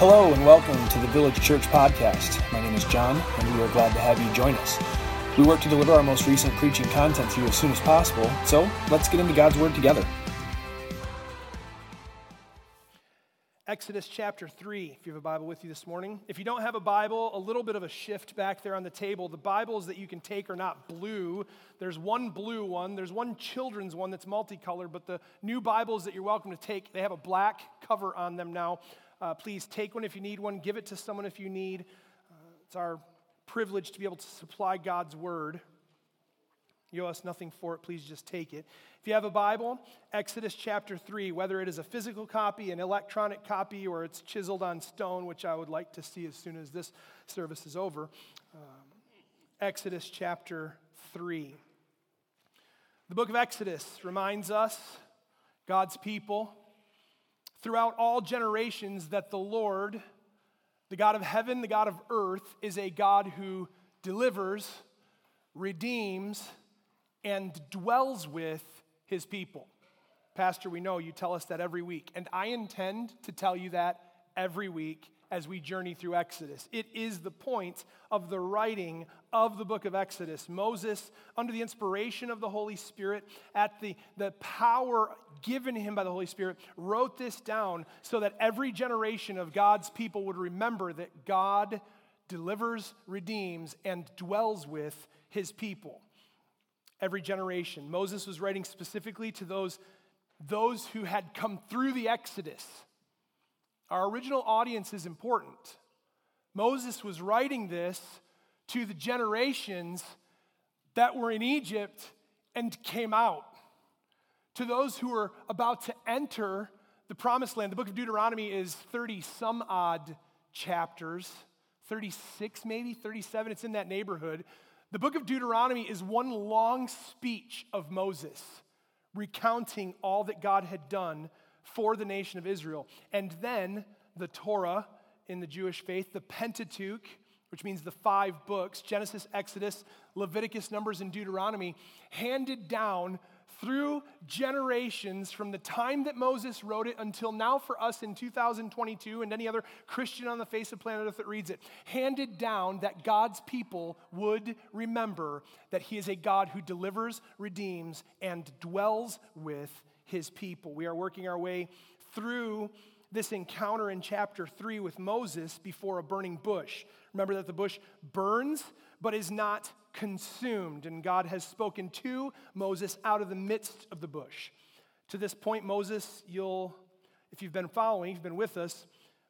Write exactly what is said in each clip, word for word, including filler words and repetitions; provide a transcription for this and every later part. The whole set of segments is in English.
Hello and welcome to the Village Church Podcast. My name is John, and we are glad to have you join us. We work to deliver our most recent preaching content to you as soon as possible, so let's get into God's Word together. Exodus chapter three, if you have a Bible with you this morning. If you don't have a Bible, a little bit of a shift back there on the table. The Bibles that you can take are not blue. There's one blue one. There's one children's one that's multicolored, but the new Bibles that you're welcome to take, they have a black cover on them now. Uh, please take one if you need one. Give it to someone if you need. Uh, it's our privilege to be able to supply God's word. You owe us nothing for it. Please just take it. If you have a Bible, Exodus chapter three, whether it is a physical copy, an electronic copy, or it's chiseled on stone, which I would like to see as soon as this service is over. Um, Exodus chapter three. The book of Exodus reminds us, God's people, throughout all generations, that the Lord, the God of heaven, the God of earth, is a God who delivers, redeems, and dwells with his people. Pastor, we know you tell us that every week, and I intend to tell you that every week as we journey through Exodus. It is the point of the writing of the book of Exodus. Moses, under the inspiration of the Holy Spirit, at the, the power given him by the Holy Spirit, wrote this down so that every generation of God's people would remember that God delivers, redeems, and dwells with his people. Every generation. Moses was writing specifically to those, those who had come through the Exodus. Our original audience is important. Moses was writing this to the generations that were in Egypt and came out, to those who were about to enter the promised land. The book of Deuteronomy is thirty-some-odd chapters, thirty-six maybe, thirty-seven, it's in that neighborhood. The book of Deuteronomy is one long speech of Moses recounting all that God had done for the nation of Israel. And then the Torah in the Jewish faith, the Pentateuch, which means the five books, Genesis, Exodus, Leviticus, Numbers, and Deuteronomy, handed down through generations from the time that Moses wrote it until now for us in two thousand twenty-two and any other Christian on the face of planet Earth that reads it, handed down that God's people would remember that he is a God who delivers, redeems, and dwells with his people. We are working our way through this encounter in chapter three with Moses before a burning bush. Remember that the bush burns but is not consumed, and God has spoken to Moses out of the midst of the bush. To this point, Moses, you'll, if you've been following, if you've been with us,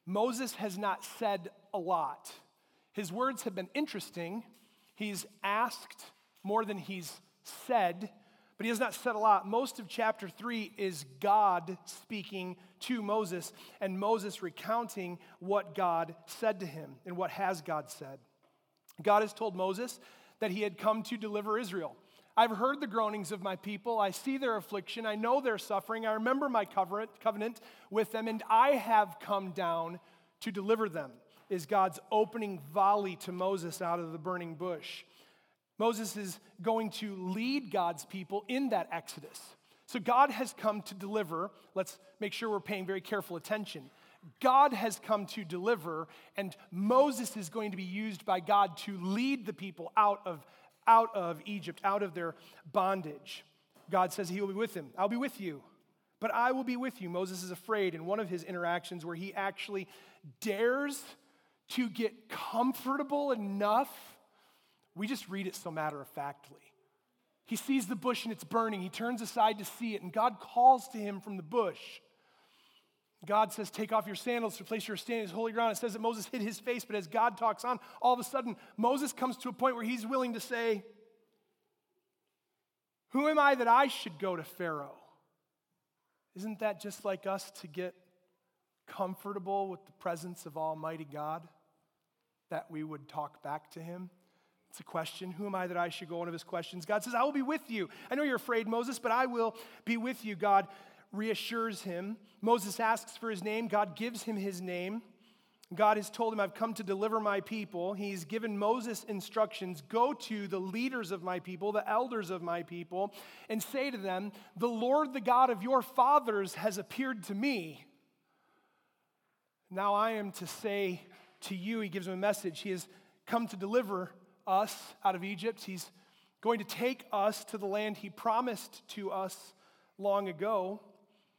Moses has not said a lot. His words have been interesting. He's asked more than he's said, but he has not said a lot. Most of chapter three is God speaking to Moses, and Moses recounting what God said to him and what has God said. God has told Moses that he had come to deliver Israel. I've heard the groanings of my people. I see their affliction. I know their suffering. I remember my covenant with them, and I have come down to deliver them, is God's opening volley to Moses out of the burning bush. Moses is going to lead God's people in that exodus. So God has come to deliver. Let's make sure we're paying very careful attention. God has come to deliver, and Moses is going to be used by God to lead the people out of, out of Egypt, out of their bondage. God says he will be with him. I'll be with you, but I will be with you. Moses is afraid in one of his interactions where he actually dares to get comfortable enough. We just read it so matter-of-factly. He sees the bush and it's burning. He turns aside to see it, and God calls to him from the bush. God says, take off your sandals, replace your standing as holy ground. It says that Moses hid his face, but as God talks on, all of a sudden, Moses comes to a point where he's willing to say, who am I that I should go to Pharaoh? Isn't that just like us, to get comfortable with the presence of Almighty God, that we would talk back to him? It's a question. Who am I that I should go? One of his questions. God says, I will be with you. I know you're afraid, Moses, but I will be with you. God reassures him. Moses asks for his name. God gives him his name. God has told him, I've come to deliver my people. He's given Moses instructions. Go to the leaders of my people, the elders of my people, and say to them, the Lord, the God of your fathers, has appeared to me. Now I am to say to you, he gives him a message. He has come to deliver us out of Egypt. He's going to take us to the land he promised to us long ago.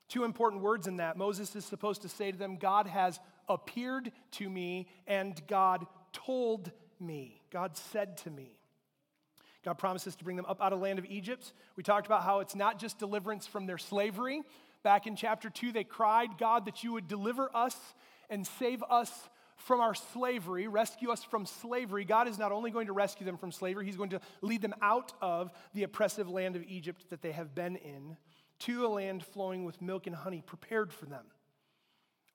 Two important words in that. Moses is supposed to say to them, God has appeared to me and God told me. God said to me. God promises to bring them up out of the land of Egypt. We talked about how it's not just deliverance from their slavery. Back in chapter two, they cried, God, that you would deliver us and save us from our slavery, rescue us from slavery. God is not only going to rescue them from slavery, he's going to lead them out of the oppressive land of Egypt that they have been in to a land flowing with milk and honey, prepared for them,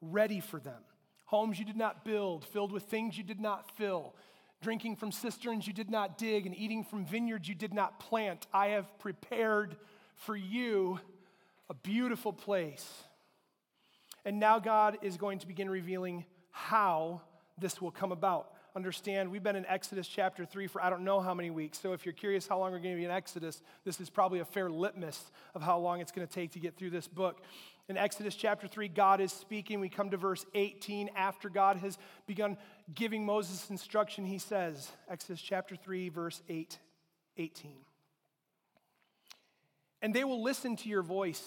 ready for them. Homes you did not build, filled with things you did not fill, drinking from cisterns you did not dig, and eating from vineyards you did not plant. I have prepared for you a beautiful place. And now God is going to begin revealing how this will come about. Understand, we've been in Exodus chapter three for I don't know how many weeks, so if you're curious how long we're going to be in Exodus, this is probably a fair litmus of how long it's going to take to get through this book. In Exodus chapter three, God is speaking. We come to verse eighteen. After God has begun giving Moses instruction, he says, Exodus chapter three, verse eight, eighteen. And they will listen to your voice,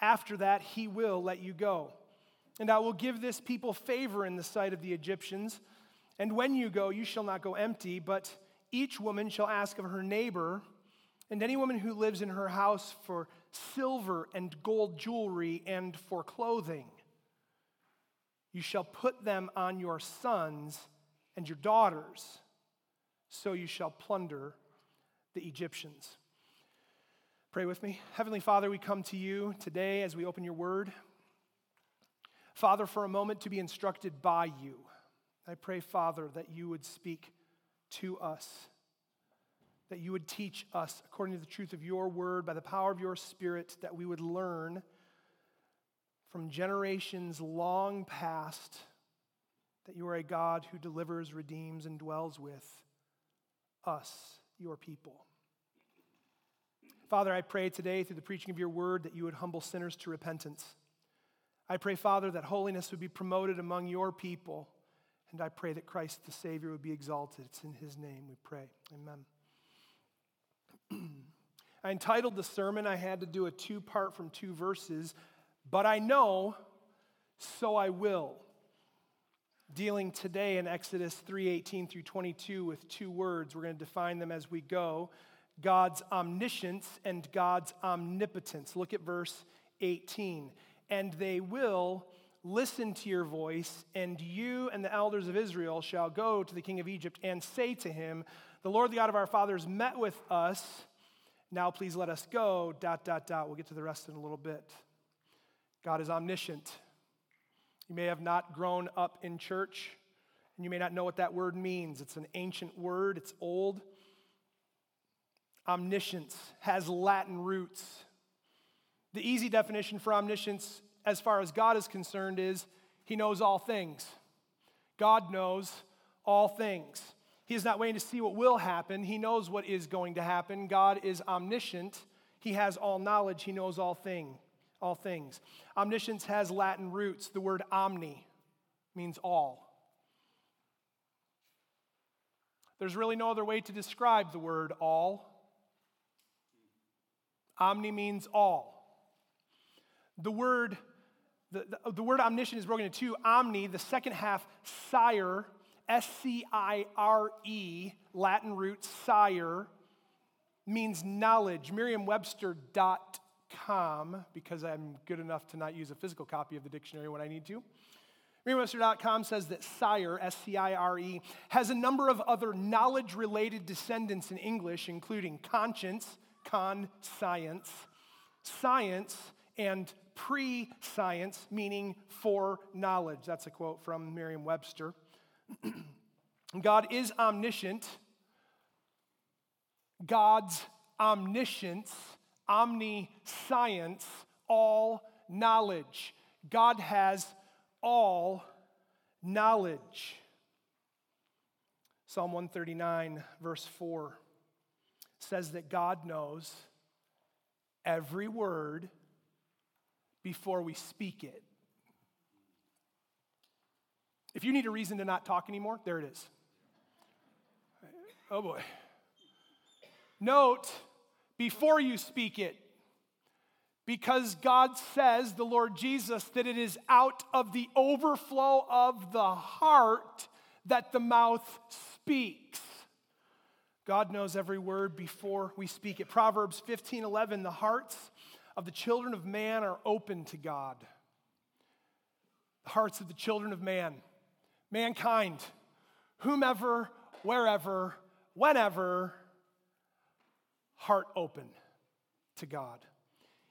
After that, he will let you go. And I will give this people favor in the sight of the Egyptians. And when you go, you shall not go empty, but each woman shall ask of her neighbor and any woman who lives in her house for silver and gold jewelry and for clothing. You shall put them on your sons and your daughters, so you shall plunder the Egyptians. Pray with me. Heavenly Father, we come to you today as we open your word. Father, for a moment to be instructed by you. I pray, Father, that you would speak to us, that you would teach us according to the truth of your word, by the power of your Spirit, that we would learn from generations long past that you are a God who delivers, redeems, and dwells with us, your people. Father, I pray today through the preaching of your word that you would humble sinners to repentance. I pray, Father, that holiness would be promoted among your people. And I pray that Christ the Savior would be exalted. It's in his name we pray. Amen. I entitled the sermon, I had to do a two-part from two verses, but I know, so I will. Dealing today in Exodus three eighteen through twenty-two with two words. We're going to define them as we go. God's omniscience and God's omnipotence. Look at verse eighteen. And they will listen to your voice, and you and the elders of Israel shall go to the king of Egypt and say to him, the Lord, the God of our fathers, met with us. Now please let us go, dot, dot, dot. We'll get to the rest in a little bit. God is omniscient. You may have not grown up in church, and you may not know what that word means. It's an ancient word. It's old. Omniscience has Latin roots. The easy definition for omniscience, as far as God is concerned, is he knows all things. God knows all things. He is not waiting to see what will happen. He knows what is going to happen. God is omniscient. He has all knowledge. He knows all thing, all things. Omniscience has Latin roots. The word omni means all. There's really no other way to describe the word all. Omni means all. The word The, the, the word omniscient is broken into two. Omni, the second half, sire, S C I R E, Latin root, sire, means knowledge. Merriam Webster dot com, because I'm good enough to not use a physical copy of the dictionary when I need to. Merriam Webster dot com says that sire, S C I R E, has a number of other knowledge-related descendants in English, including conscience, conscience, science, and pre-science, meaning foreknowledge. That's a quote from Merriam-Webster. God is omniscient. God's omniscience, omniscience, all knowledge. God has all knowledge. Psalm one thirty-nine, verse four, says that God knows every word before we speak it. If you need a reason to not talk anymore, there it is. Oh boy. Note, before you speak it, because God says, the Lord Jesus, that it is out of the overflow of the heart that the mouth speaks. God knows every word before we speak it. Proverbs fifteen eleven, the hearts of the children of man are open to God. The hearts of the children of man, mankind, whomever, wherever, whenever, heart open to God.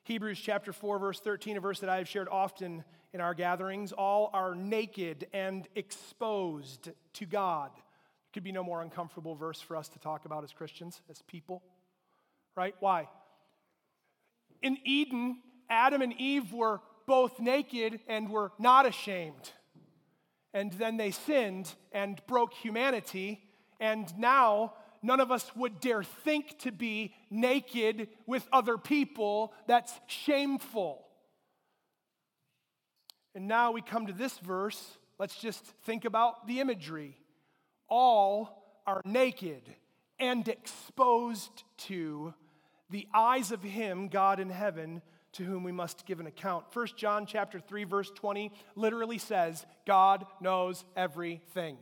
Hebrews chapter four, verse thirteen, a verse that I have shared often in our gatherings, all are naked and exposed to God. There could be no more uncomfortable verse for us to talk about as Christians, as people, right? Why? In Eden, Adam and Eve were both naked and were not ashamed. And then they sinned and broke humanity, and now none of us would dare think to be naked with other people. That's shameful. And now we come to this verse. Let's just think about the imagery. All are naked and exposed to the eyes of him, God in heaven, to whom we must give an account. First John chapter three, verse twenty literally says, God knows everything.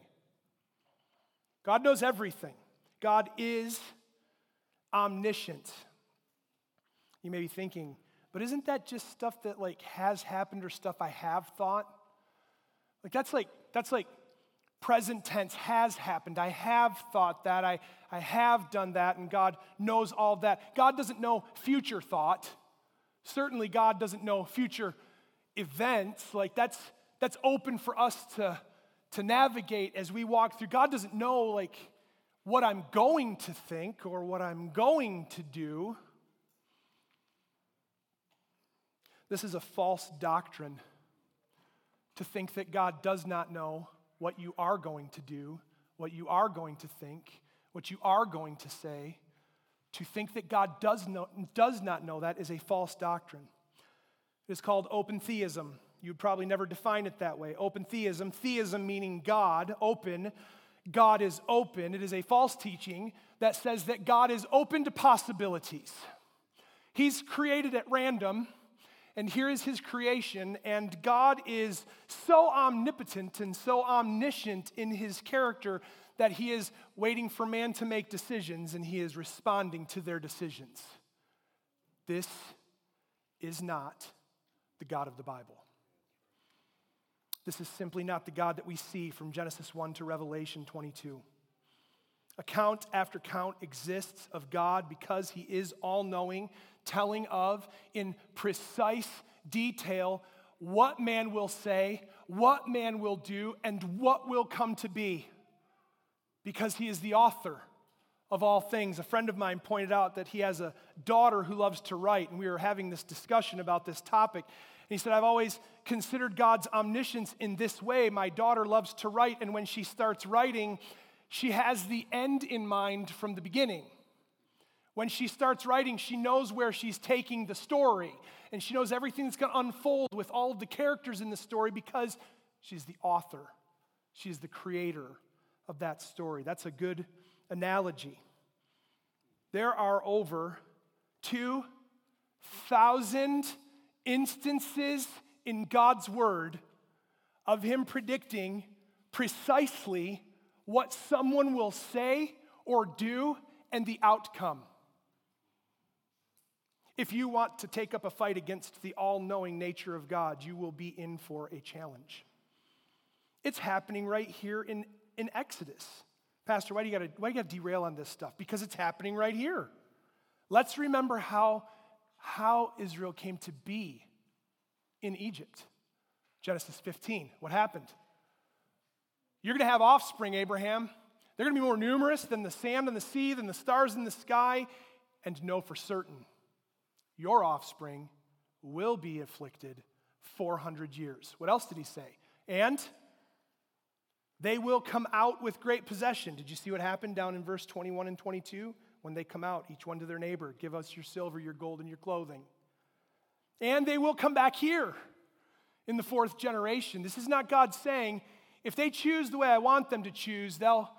God knows everything. God is omniscient. You may be thinking, but isn't that just stuff that like has happened or stuff I have thought? Like that's like that's like present tense, has happened. I have thought that. I, I have done that, and God knows all that. God doesn't know future thought. Certainly God doesn't know future events. Like that's that's open for us to, to navigate as we walk through. God doesn't know like what I'm going to think or what I'm going to do. This is a false doctrine to think that God does not know what you are going to do, what you are going to think, what you are going to say. To think that God does, know, does not know that is a false doctrine. It is called open theism. You would probably never define it that way. Open theism, theism meaning God, open. God is open. It is a false teaching that says that God is open to possibilities. He's created at random, and here is his creation, and God is so omnipotent and so omniscient in his character that he is waiting for man to make decisions, and he is responding to their decisions. This is not the God of the Bible. This is simply not the God that we see from Genesis one to Revelation twenty-two. Account after account exists of God because he is all-knowing, telling of in precise detail what man will say, what man will do, and what will come to be, because he is the author of all things. A friend of mine pointed out that he has a daughter who loves to write, and we were having this discussion about this topic. And he said, I've always considered God's omniscience in this way. My daughter loves to write, and when she starts writing, she has the end in mind from the beginning. When she starts writing, she knows where she's taking the story, and she knows everything that's going to unfold with all of the characters in the story because she's the author. She's the creator of that story. That's a good analogy. There are over two thousand instances in God's word of him predicting precisely what someone will say or do and the outcome. If you want to take up a fight against the all-knowing nature of God, you will be in for a challenge. It's happening right here in, in Exodus. Pastor, why do you gotta why do you gotta derail on this stuff? Because it's happening right here. Let's remember how, how Israel came to be in Egypt. Genesis fifteen, what happened? You're going to have offspring, Abraham. They're going to be more numerous than the sand on the sea, than the stars in the sky, and know for certain your offspring will be afflicted four hundred years. What else did he say? And they will come out with great possession. Did you see what happened down in verse twenty-one and twenty-two? When they come out, each one to their neighbor, give us your silver, your gold, and your clothing. And they will come back here in the fourth generation. This is not God saying, if they choose the way I want them to choose, they'll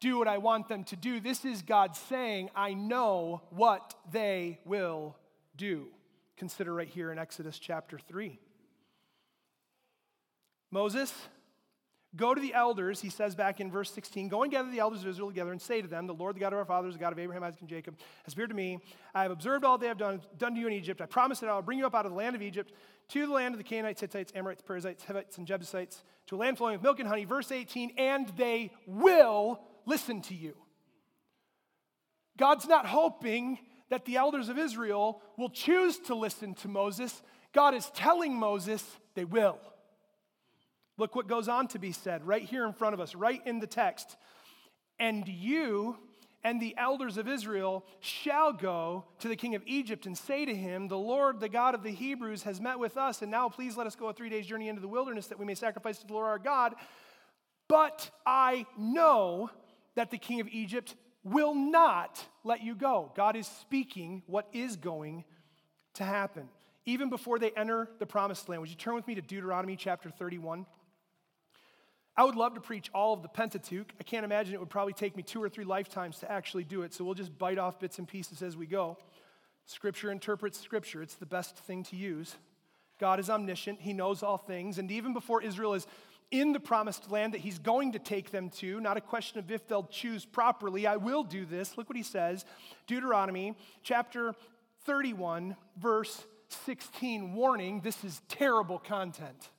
do what I want them to do. This is God saying, I know what they will do. Consider right here in Exodus chapter three. Moses, go to the elders, he says back in verse sixteen, go and gather the elders of Israel together and say to them, the Lord, the God of our fathers, the God of Abraham, Isaac, and Jacob, has appeared to me. I have observed all they have done, done to you in Egypt. I promise that I will bring you up out of the land of Egypt to the land of the Canaanites, Hittites, Amorites, Perizzites, Hivites, and Jebusites, to a land flowing with milk and honey. Verse eighteen, and they will listen to you. God's not hoping that the elders of Israel will choose to listen to Moses. God is telling Moses they will. Look what goes on to be said right here in front of us, right in the text. And you and the elders of Israel shall go to the king of Egypt and say to him, the Lord, the God of the Hebrews, has met with us, and now please let us go a three days journey into the wilderness that we may sacrifice to the Lord our God. But I know that the king of Egypt will not let you go. God is speaking what is going to happen, even before they enter the promised land. Would you turn with me to Deuteronomy chapter thirty-one? I would love to preach all of the Pentateuch. I can't imagine it would probably take me two or three lifetimes to actually do it, so we'll just bite off bits and pieces as we go. Scripture interprets Scripture. It's the best thing to use. God is omniscient. He knows all things. And even before Israel is in the promised land that he's going to take them to, not a question of if they'll choose properly, I will do this. Look what he says. Deuteronomy chapter thirty-one, verse sixteen, warning, this is terrible content.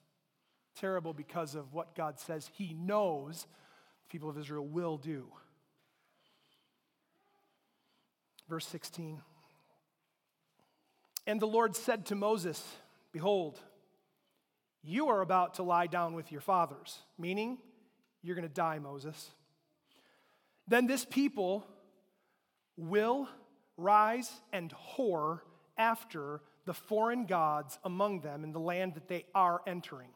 Terrible because of what God says he knows the people of Israel will do. Verse sixteen. And the Lord said to Moses, behold, you are about to lie down with your fathers, meaning you're going to die, Moses. Then this people will rise and whore after the foreign gods among them in the land that they are entering.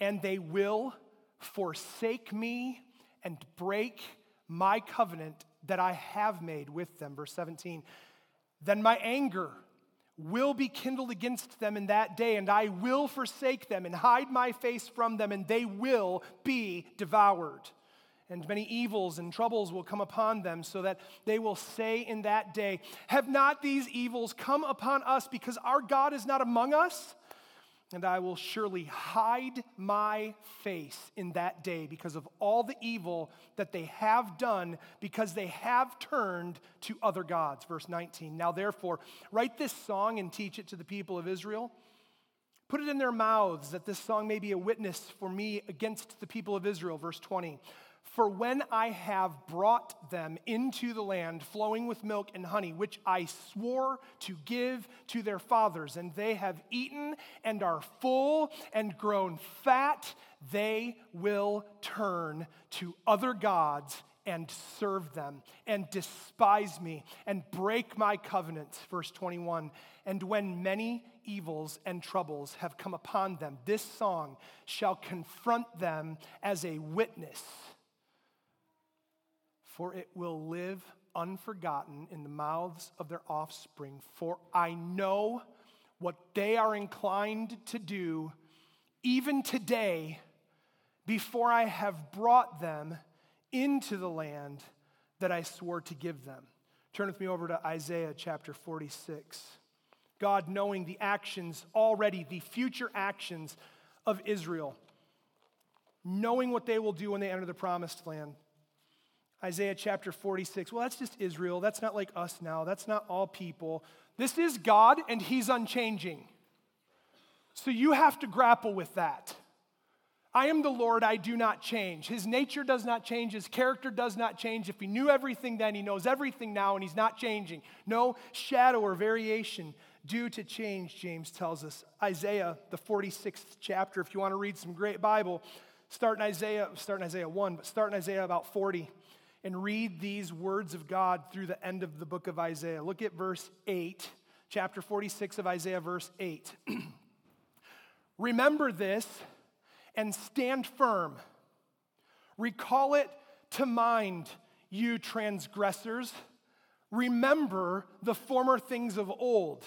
And they will forsake me and break my covenant that I have made with them. Verse seventeen, then my anger will be kindled against them in that day, and I will forsake them and hide my face from them, and they will be devoured. And many evils and troubles will come upon them, so that they will say in that day, have not these evils come upon us, because our God is not among us? And I will surely hide my face in that day because of all the evil that they have done, because they have turned to other gods. Verse nineteen, now therefore, write this song and teach it to the people of Israel. Put it in their mouths that this song may be a witness for me against the people of Israel. Verse twenty, for when I have brought them into the land flowing with milk and honey, which I swore to give to their fathers, and they have eaten and are full and grown fat, they will turn to other gods and serve them, and despise me, and break my covenant. Verse twenty-one, and when many evils and troubles have come upon them, this song shall confront them as a witness, for it will live unforgotten in the mouths of their offspring, for I know what they are inclined to do, even today, before I have brought them into the land that I swore to give them. Turn with me over to Isaiah chapter forty-six. God knowing the actions already, the future actions of Israel, knowing what they will do when they enter the promised land. Isaiah chapter forty-six, well, that's just Israel. That's not like us now. That's not all people. This is God, and he's unchanging. So you have to grapple with that. I am the Lord, I do not change. His nature does not change. His character does not change. If he knew everything then, he knows everything now, and he's not changing. No shadow or variation due to change, James tells us. Isaiah, the forty-sixth chapter, if you want to read some great Bible, start in Isaiah, start in Isaiah one, but start in Isaiah about forty and read these words of God through the end of the book of Isaiah. Look at verse eight, chapter forty-six of Isaiah, verse eight. Remember this and stand firm. Recall it to mind, you transgressors. Remember the former things of old.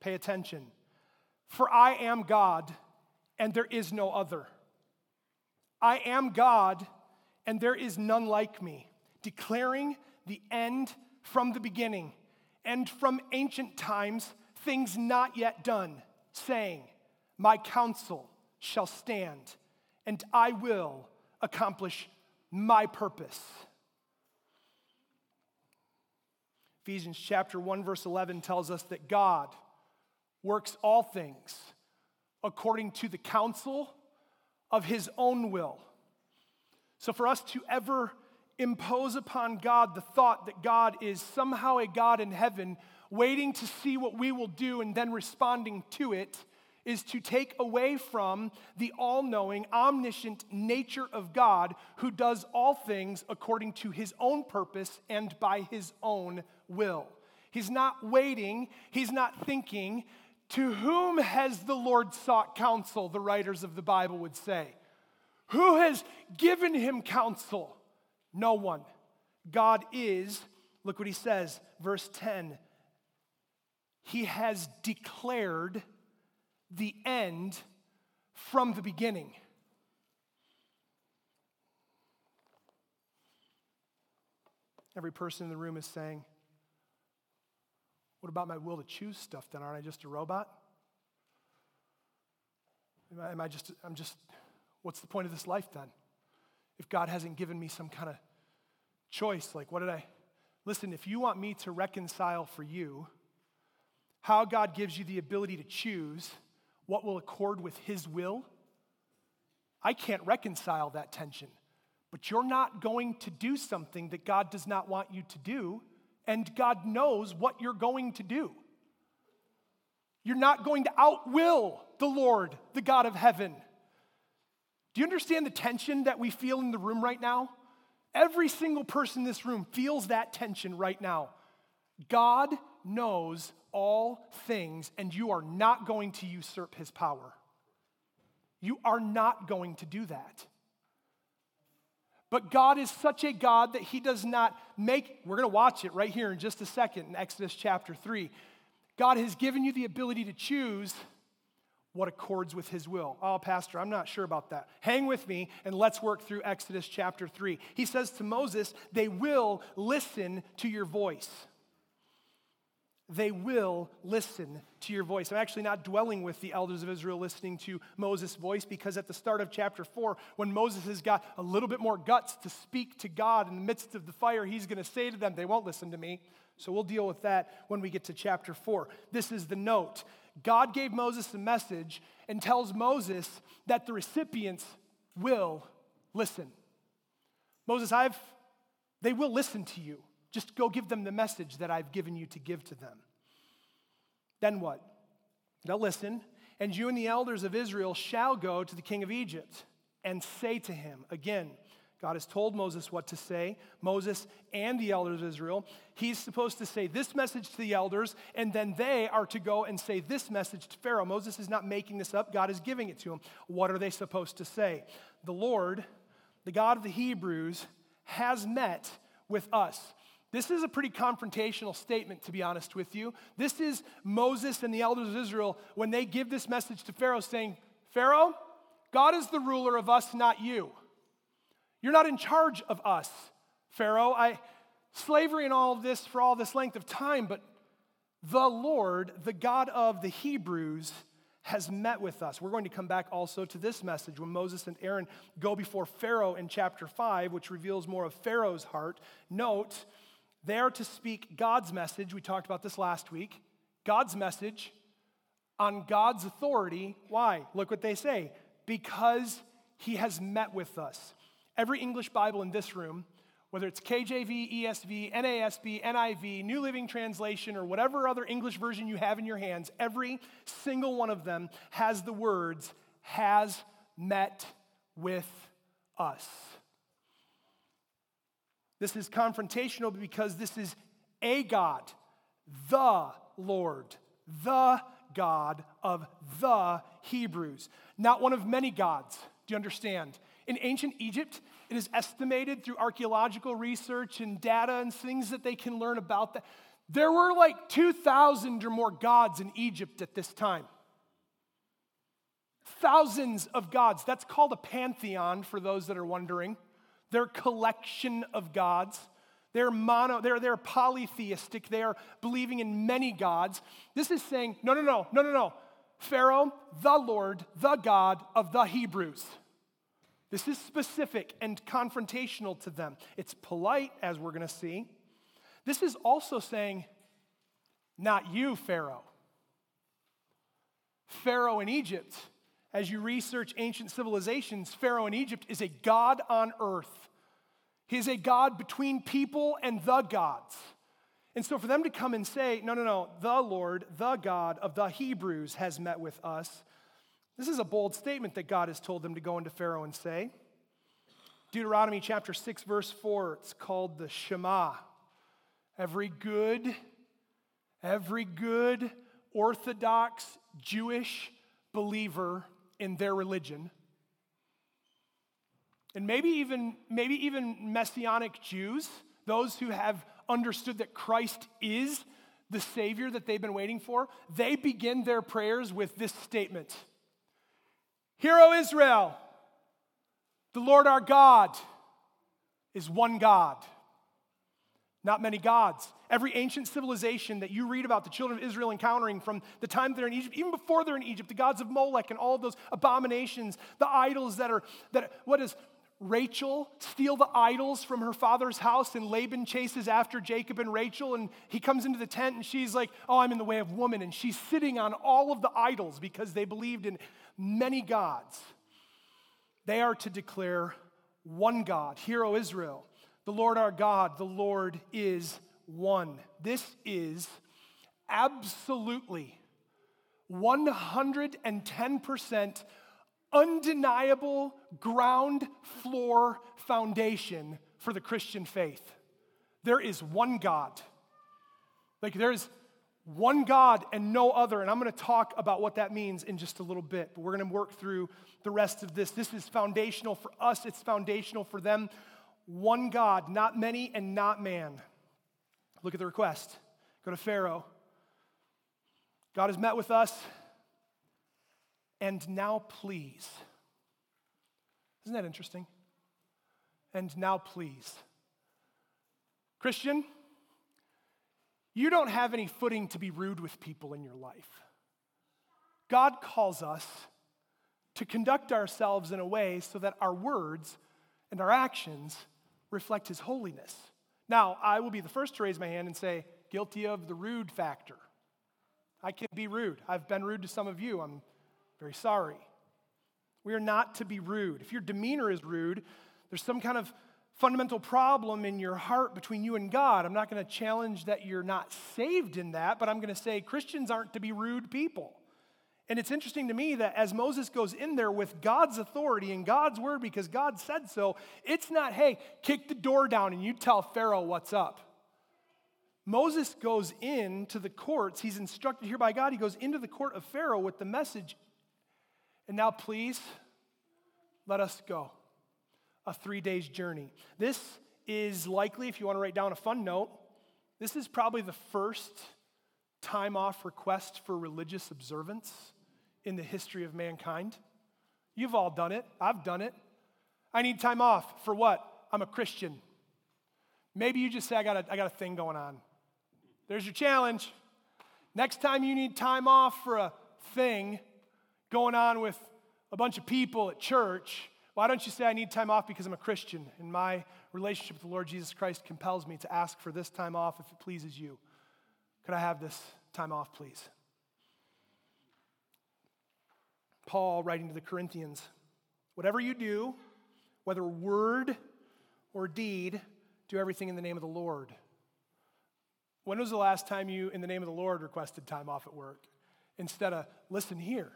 Pay attention. For I am God, and there is no other. I am God, and there is none like me, declaring the end from the beginning, and from ancient times, things not yet done, saying, my counsel shall stand, and I will accomplish my purpose. Ephesians chapter one, verse eleven tells us that God works all things according to the counsel of his own will. So for us to ever impose upon God the thought that God is somehow a God in heaven, waiting to see what we will do and then responding to it, is to take away from the all-knowing, omniscient nature of God, who does all things according to his own purpose and by his own will. He's not waiting. He's not thinking. To whom has the Lord sought counsel, the writers of the Bible would say. Who has given him counsel? No one. God is, look what he says, verse ten. He has declared the end from the beginning. Every person in the room is saying, what about my will to choose stuff then? Aren't I just a robot? Am I, am I just, I'm just, what's the point of this life then? If God hasn't given me some kind of choice, like what did I, listen, if you want me to reconcile for you, how God gives you the ability to choose what will accord with his will, I can't reconcile that tension. But you're not going to do something that God does not want you to do, and God knows what you're going to do. You're not going to outwill the Lord, the God of heaven. Do you understand the tension that we feel in the room right now? Every single person in this room feels that tension right now. God knows all things, and you are not going to usurp his power. You are not going to do that. But God is such a God that he does not make, we're going to watch it right here in just a second in Exodus chapter three. God has given you the ability to choose what accords with his will. Oh, Pastor, I'm not sure about that. Hang with me and let's work through Exodus chapter three. He says to Moses, they will listen to your voice. They will listen to your voice. I'm actually not dwelling with the elders of Israel listening to Moses' voice, because at the start of chapter four, when Moses has got a little bit more guts to speak to God in the midst of the fire, he's going to say to them, they won't listen to me. So we'll deal with that when we get to chapter four. This is the note. God gave Moses a message and tells Moses that the recipients will listen. Moses, I've, they will listen to you. Just go give them the message that I've given you to give to them. Then what? They'll listen, and you and the elders of Israel shall go to the king of Egypt and say to him, again, God has told Moses what to say, Moses and the elders of Israel. He's supposed to say this message to the elders, and then they are to go and say this message to Pharaoh. Moses is not making this up. God is giving it to him. What are they supposed to say? The Lord, the God of the Hebrews, has met with us. This is a pretty confrontational statement, to be honest with you. This is Moses and the elders of Israel when they give this message to Pharaoh saying, Pharaoh, God is the ruler of us, not you. You're not in charge of us, Pharaoh. I, slavery and all of this for all this length of time, but the Lord, the God of the Hebrews, has met with us. We're going to come back also to this message when Moses and Aaron go before Pharaoh in chapter five, which reveals more of Pharaoh's heart. Note, they are to speak God's message. We talked about this last week. God's message on God's authority. Why? Look what they say. Because he has met with us. Every English Bible in this room whether it's K J V, E S V, N A S B, N I V, New Living Translation, or whatever other English version you have in your hands, every single one of them has the words, has met with us. This is confrontational because this is a God, the Lord, the God of the Hebrews, not one of many gods. Do you understand? In ancient Egypt, it is estimated through archaeological research and data and things that they can learn about that there were like two thousand or more gods in Egypt at this time. Thousands of gods. That's called a pantheon for those that are wondering. Their collection of gods. They're mono, they're, they're polytheistic. They are believing in many gods. This is saying, no, no, no, no, no, no. Pharaoh, the Lord, the God of the Hebrews. This is specific and confrontational to them. It's polite, as we're going to see. This is also saying, not you, Pharaoh. Pharaoh in Egypt, as you research ancient civilizations, Pharaoh in Egypt is a god on earth. He is a god between people and the gods. And so for them to come and say, no, no, no, the Lord, the God of the Hebrews has met with us, this is a bold statement that God has told them to go into Pharaoh and say. Deuteronomy chapter six, verse four, it's called the Shema. Every good, every good Orthodox Jewish believer in their religion, and maybe even, maybe even Messianic Jews, those who have understood that Christ is the Savior that they've been waiting for, they begin their prayers with this statement. Hear, O Israel, the Lord our God is one God. Not many gods. Every ancient civilization that you read about the children of Israel encountering from the time they're in Egypt, even before they're in Egypt, the gods of Molech and all of those abominations, the idols that are, that what is Rachel steal the idols from her father's house, and Laban chases after Jacob and Rachel, and he comes into the tent and she's like, oh, I'm in the way of woman, and she's sitting on all of the idols because they believed in many gods. They are to declare one God. Hear, O Israel, the Lord our God, the Lord is one. This is absolutely one hundred ten percent undeniable ground floor foundation for the Christian faith. There is one God. Like there is one God and no other. And I'm going to talk about what that means in just a little bit. But we're going to work through the rest of this. This is foundational for us. It's foundational for them. One God, not many and not man. Look at the request. Go to Pharaoh. God has met with us, and now please. Isn't that interesting? And now please. Christian, you don't have any footing to be rude with people in your life. God calls us to conduct ourselves in a way so that our words and our actions reflect his holiness. Now, I will be the first to raise my hand and say, guilty of the rude factor. I can be rude. I've been rude to some of you. I'm very sorry. We are not to be rude. If your demeanor is rude, there's some kind of fundamental problem in your heart between you and God. I'm not going to challenge that you're not saved in that, but I'm going to say Christians aren't to be rude people. And it's interesting to me that as Moses goes in there with God's authority and God's word because God said so, it's not, hey, kick the door down and you tell Pharaoh what's up. Moses goes into the courts. He's instructed here by God. He goes into the court of Pharaoh with the message, and now please let us go. A three days journey. This is likely, if you want to write down a fun note, this is probably the first time off request for religious observance in the history of mankind. You've all done it. I've done it. I need time off. For what? I'm a Christian. Maybe you just say, I got a, I got a thing going on. There's your challenge. Next time you need time off for a thing going on with a bunch of people at church, why don't you say, I need time off because I'm a Christian, and my relationship with the Lord Jesus Christ compels me to ask for this time off if it pleases you. Could I have this time off, please? Paul writing to the Corinthians, whatever you do, whether word or deed, Do everything in the name of the Lord. When was the last time you, in the name of the Lord, requested time off at work instead of, listen here,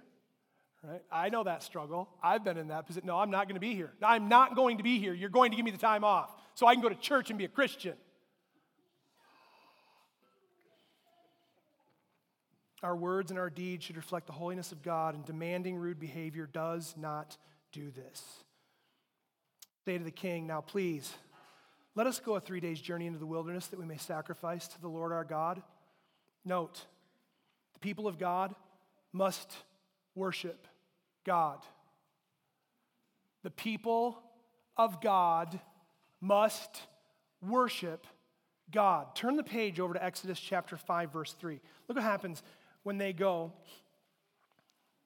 right? I know that struggle. I've been in that position. No, I'm not going to be here. I'm not going to be here. You're going to give me the time off so I can go to church and be a Christian. Our words and our deeds should reflect the holiness of God, and demanding rude behavior does not do this. Say to the king, now please, let us go a three days journey into the wilderness that we may sacrifice to the Lord our God. Note, the people of God must worship God. The people of God must worship God. Turn the page over to Exodus chapter five, verse three. Look what happens when they go.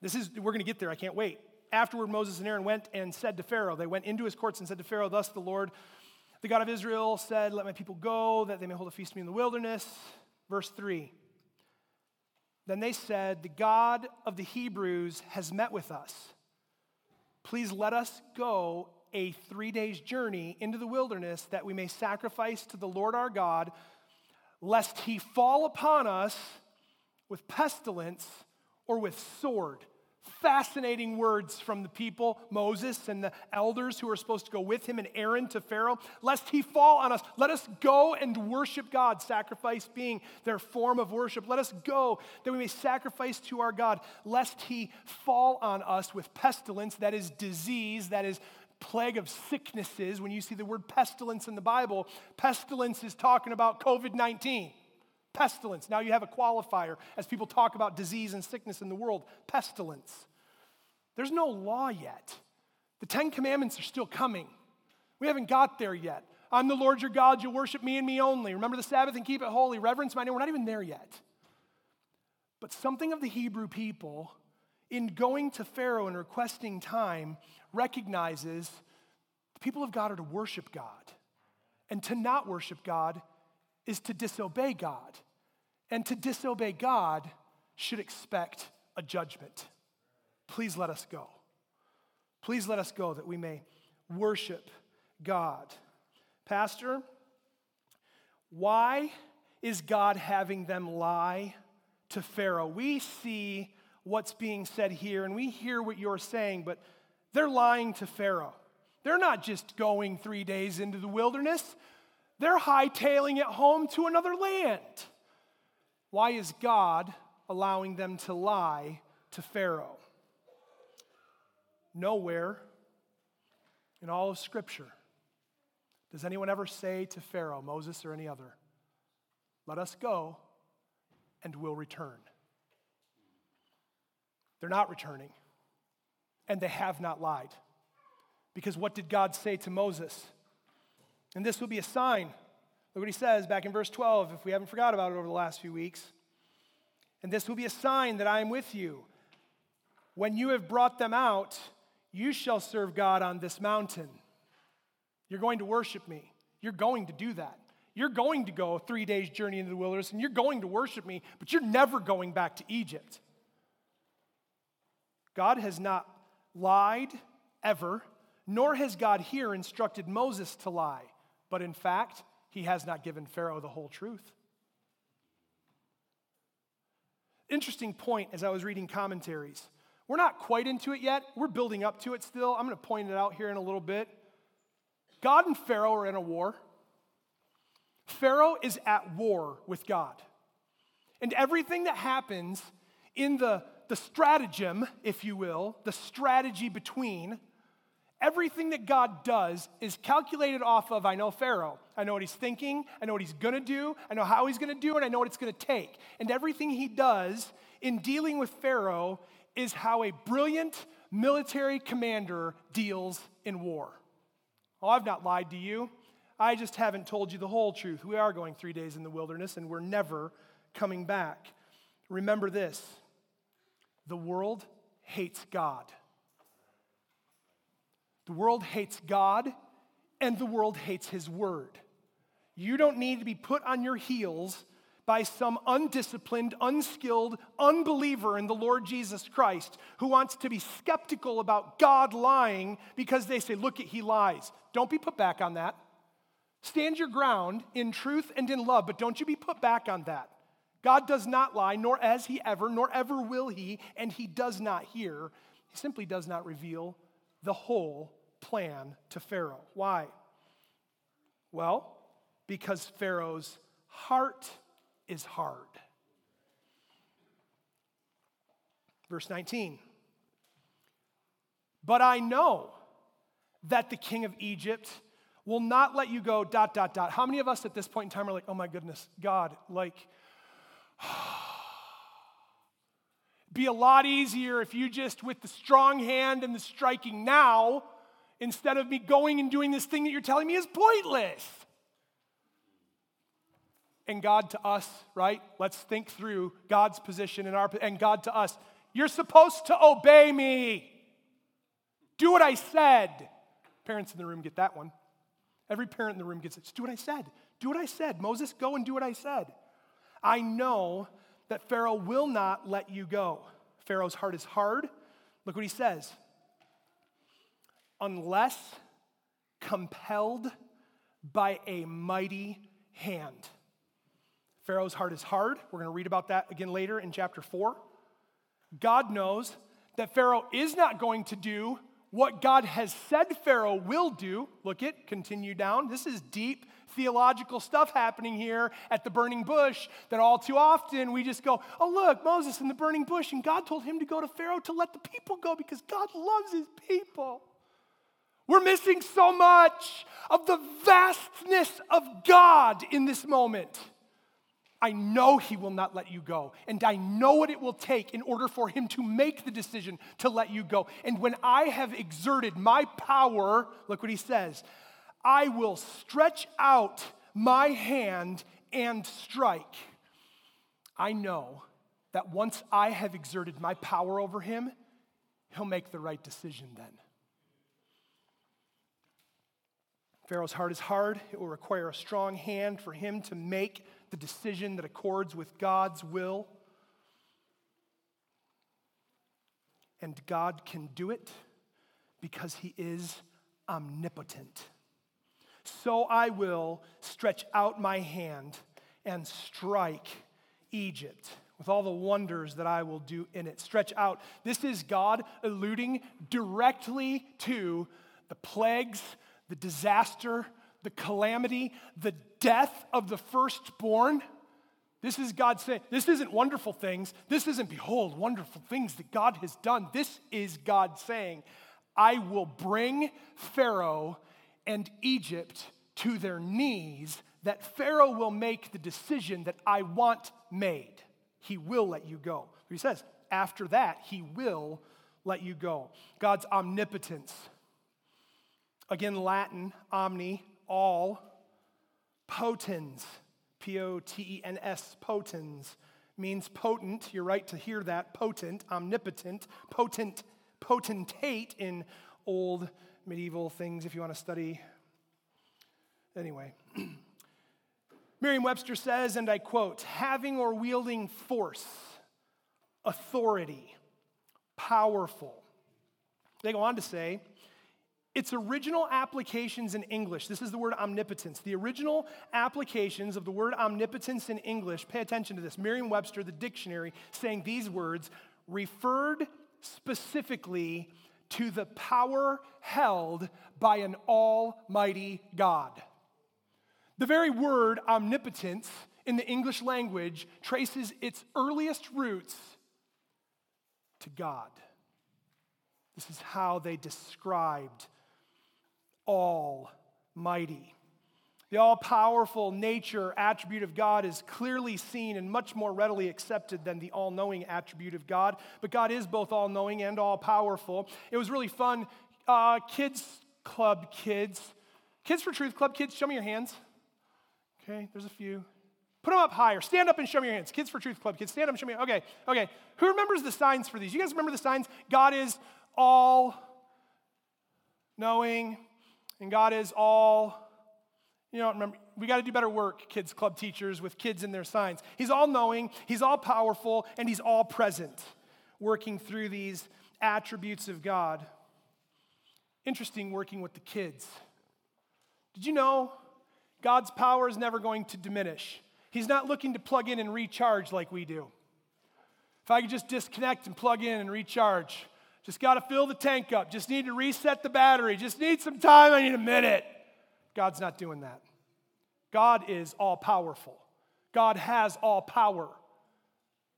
This is, we're going to get there. I can't wait. Afterward, Moses and Aaron went and said to Pharaoh, they went into his courts and said to Pharaoh, thus the Lord, the God of Israel, said, let my people go, that they may hold a feast to me in the wilderness. Verse three. Then they said, the God of the Hebrews has met with us. Please let us go a three days journey into the wilderness that we may sacrifice to the Lord our God, lest he fall upon us with pestilence or with sword. Fascinating words from the people, Moses and the elders who are supposed to go with him and Aaron to Pharaoh. Lest he fall on us. Let us go and worship God, sacrifice being their form of worship. Let us go that we may sacrifice to our God, lest he fall on us with pestilence, that is disease, that is plague of sicknesses. When you see the word pestilence in the Bible, pestilence is talking about covid nineteen. Pestilence. Now you have a qualifier as people talk about disease and sickness in the world. Pestilence. There's no law yet. The Ten Commandments are still coming. We haven't got there yet. I'm the Lord your God, you'll worship me and me only. Remember the Sabbath and keep it holy. Reverence my name. We're not even there yet. But something of the Hebrew people, in going to Pharaoh and requesting time, recognizes the people of God are to worship God. And to not worship God is to disobey God. And to disobey God should expect a judgment. Please let us go. Please let us go that we may worship God. Pastor, why is God having them lie to Pharaoh? We see what's being said here and we hear what you're saying, but they're lying to Pharaoh. They're not just going three days into the wilderness. They're hightailing it home to another land. Why is God allowing them to lie to Pharaoh? Nowhere in all of Scripture does anyone ever say to Pharaoh, Moses or any other, let us go and we'll return. They're not returning, and they have not lied. Because what did God say to Moses? And this will be a sign. Look what he says back in verse twelve, if we haven't forgot about it over the last few weeks. And this will be a sign that I am with you. When you have brought them out, you shall serve God on this mountain. You're going to worship me. You're going to do that. You're going to go three days' journey into the wilderness, and you're going to worship me, but you're never going back to Egypt. God has not lied ever, nor has God here instructed Moses to lie. But in fact, he has not given Pharaoh the whole truth. Interesting point as I was reading commentaries. We're not quite into it yet. We're building up to it still. I'm going to point it out here in a little bit. God and Pharaoh are in a war. Pharaoh is at war with God. And everything that happens in the, the stratagem, if you will, the strategy between, everything that God does is calculated off of, I know Pharaoh. I know what he's thinking. I know what he's going to do. I know how he's going to do, and I know what it's going to take. And everything he does in dealing with Pharaoh is how a brilliant military commander deals in war. Oh, I've not lied to you. I just haven't told you the whole truth. We are going three days in the wilderness, and we're never coming back. Remember this. The world hates God. The world hates God, and the world hates his word. You don't need to be put on your heels by some undisciplined, unskilled unbeliever in the Lord Jesus Christ who wants to be skeptical about God lying because they say, look, he lies. Don't be put back on that. Stand your ground in truth and in love, but don't you be put back on that. God does not lie, nor has he ever, nor ever will he, and he does not hear. He simply does not reveal the whole plan to Pharaoh. Why? Well, because Pharaoh's heart is hard. Verse nineteen. But I know that the king of Egypt will not let you go, dot, dot, dot. How many of us at this point in time are like, oh my goodness, God, like, be a lot easier if you just, with the strong hand and the striking now, instead of me going and doing this thing that you're telling me is pointless. And God to us, right? Let's think through God's position and our, and God to us. You're supposed to obey me. Do what I said. Parents in the room get that one. Every parent in the room gets it. Just do what I said. Do what I said. Moses, go and do what I said. I know that Pharaoh will not let you go. Pharaoh's heart is hard. Look what he says. Unless compelled by a mighty hand. Pharaoh's heart is hard. We're going to read about that again later in chapter four. God knows that Pharaoh is not going to do what God has said Pharaoh will do. Look it, continue down. This is deep theological stuff happening here at the burning bush that all too often we just go, oh look, Moses in the burning bush, and God told him to go to Pharaoh to let the people go because God loves his people. We're missing so much of the vastness of God in this moment. I know he will not let you go, and I know what it will take in order for him to make the decision to let you go. And when I have exerted my power, look what he says, I will stretch out my hand and strike. I know that once I have exerted my power over him, he'll make the right decision then. Pharaoh's heart is hard. It will require a strong hand for him to make the decision that accords with God's will. And God can do it because he is omnipotent. So I will stretch out my hand and strike Egypt with all the wonders that I will do in it. Stretch out. This is God alluding directly to the plagues, the disaster, the calamity, the death of the firstborn. This is God saying, this isn't wonderful things. This isn't, behold, wonderful things that God has done. This is God saying, I will bring Pharaoh and Egypt to their knees, that Pharaoh will make the decision that I want made. He will let you go. He says, after that, he will let you go. God's omnipotence. Again, Latin, omni, all, potens, P O T E N S, potens, means potent. You're right to hear that, potent, omnipotent, potent, potentate in old medieval things if you want to study. Anyway, Merriam-Webster says, and I quote, having or wielding force, authority, powerful. They go on to say, its original applications in English, this is the word omnipotence, the original applications of the word omnipotence in English, pay attention to this, Merriam-Webster, the dictionary, saying these words, referred specifically to the power held by an almighty God. The very word omnipotence in the English language traces its earliest roots to God. This is how they described Almighty. The all-powerful nature attribute of God is clearly seen and much more readily accepted than the all-knowing attribute of God, but God is both all-knowing and all-powerful. It was really fun. Uh, kids Club kids, Kids for Truth Club kids, show me your hands. Okay, there's a few. Put them up higher. Stand up and show me your hands. Kids for Truth Club kids, stand up and show me your hands. Okay, okay. Who remembers the signs for these? You guys remember the signs? God is all-knowing, and God is all, you know, remember, we got to do better work, kids club teachers, with kids in their signs. He's all-knowing, he's all-powerful, and he's all-present, working through these attributes of God. Interesting working with the kids. Did you know God's power is never going to diminish. He's not looking to plug in and recharge like we do. If I could just disconnect and plug in and recharge, just got to fill the tank up, just need to reset the battery, just need some time, I need a minute. God's not doing that. God is all-powerful. God has all power.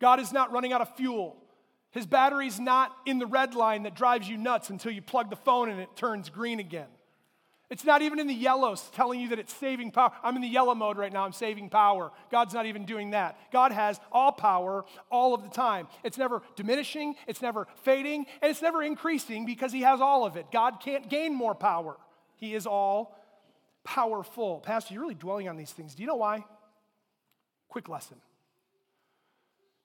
God is not running out of fuel. His battery's not in the red line that drives you nuts until you plug the phone and it turns green again. It's not even in the yellow telling you that it's saving power. I'm in the yellow mode right now. I'm saving power. God's not even doing that. God has all power all of the time. It's never diminishing. It's never fading. And it's never increasing because he has all of it. God can't gain more power. He is all powerful. Pastor, you're really dwelling on these things. Do you know why? Quick lesson.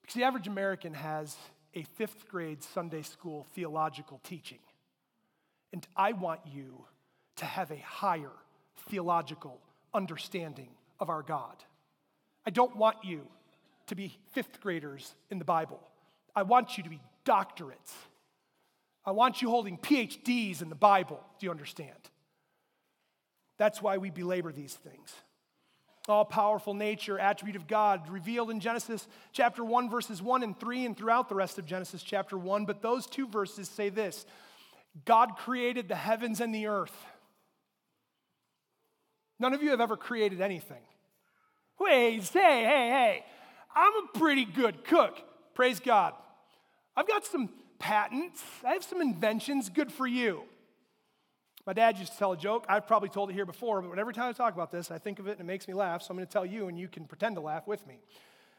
Because the average American has a fifth grade Sunday school theological teaching. And I want you to have a higher theological understanding of our God. I don't want you to be fifth graders in the Bible. I want you to be doctorates. I want you holding P H Ds in the Bible. Do you understand? That's why we belabor these things. All-powerful nature, attribute of God, revealed in Genesis chapter one, verses one and three, and throughout the rest of Genesis chapter one. But those two verses say this: God created the heavens and the earth. None of you have ever created anything. Wait, hey, hey, hey, I'm a pretty good cook. Praise God. I've got some patents. I have some inventions. Good for you. My dad used to tell a joke. I've probably told it here before, but every time I talk about this, I think of it and it makes me laugh, so I'm going to tell you and you can pretend to laugh with me.